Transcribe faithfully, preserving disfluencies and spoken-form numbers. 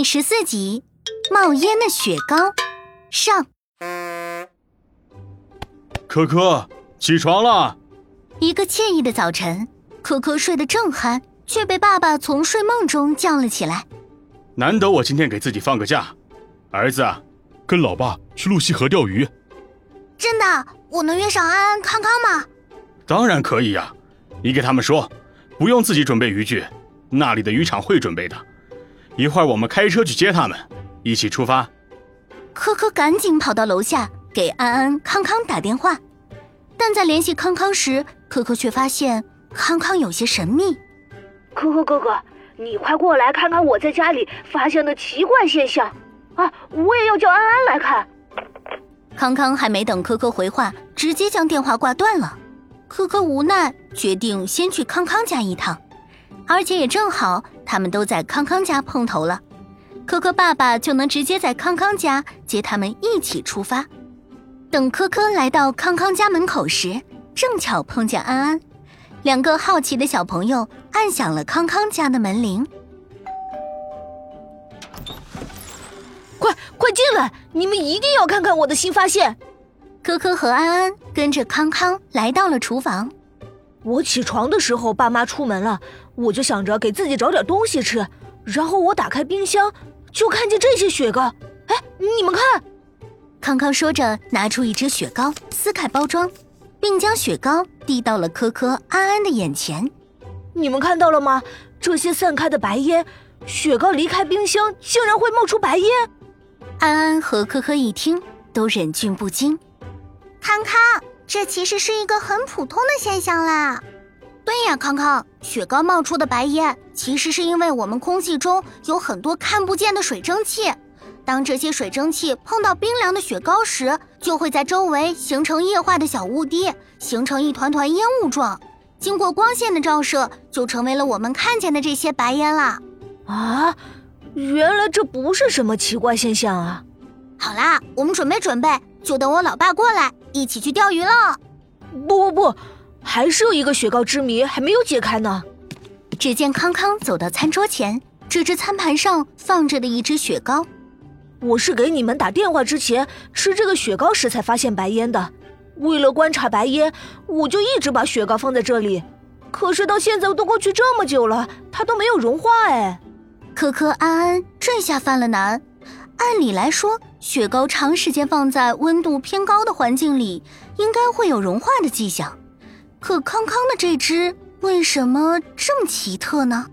第十四集《冒烟的雪糕》上。可可，起床了！一个惬意的早晨，可可睡得正酣，却被爸爸从睡梦中叫了起来。难得我今天给自己放个假，儿子，跟老爸去路西河钓鱼。真的？我能约上安安、康康吗？当然可以呀、啊，你给他们说，不用自己准备渔具，那里的渔场会准备的。一会儿我们开车去接他们，一起出发。可可赶紧跑到楼下给安安、康康打电话，但在联系康康时，可可却发现康康有些神秘。可可哥哥，你快过来看看我在家里发现的奇怪现象啊！我也要叫安安来看。康康还没等可可回话，直接将电话挂断了。可可无奈，决定先去康康家一趟，而且也正好他们都在康康家碰头了，可可爸爸就能直接在康康家接他们一起出发。等可可来到康康家门口时，正巧碰见安安，两个好奇的小朋友按响了康康家的门铃。快快进来，你们一定要看看我的新发现。可可和安安跟着康康来到了厨房。我起床的时候爸妈出门了，我就想着给自己找点东西吃，然后我打开冰箱就看见这些雪糕。哎，你们看！康康说着拿出一只雪糕，撕开包装，并将雪糕递到了可可、安安的眼前。你们看到了吗？这些散开的白烟，雪糕离开冰箱竟然会冒出白烟。安安和可可一听都忍俊不禁。康康，这其实是一个很普通的现象啦。对呀，康康，雪糕冒出的白烟其实是因为我们空气中有很多看不见的水蒸气，当这些水蒸气碰到冰凉的雪糕时，就会在周围形成液化的小雾滴，形成一团团烟雾状，经过光线的照射就成为了我们看见的这些白烟啦。啊，原来这不是什么奇怪现象啊。好啦，我们准备准备，就等我老爸过来一起去钓鱼了。不不不，还是有一个雪糕之谜还没有解开呢。只见康康走到餐桌前，指着餐盘上放着的一只雪糕。我是给你们打电话之前吃这个雪糕时才发现白烟的，为了观察白烟，我就一直把雪糕放在这里，可是到现在都过去这么久了，它都没有融化。哎，可可、安安这下犯了难。按理来说，雪糕长时间放在温度偏高的环境里，应该会有融化的迹象，可康康的这只为什么这么奇特呢？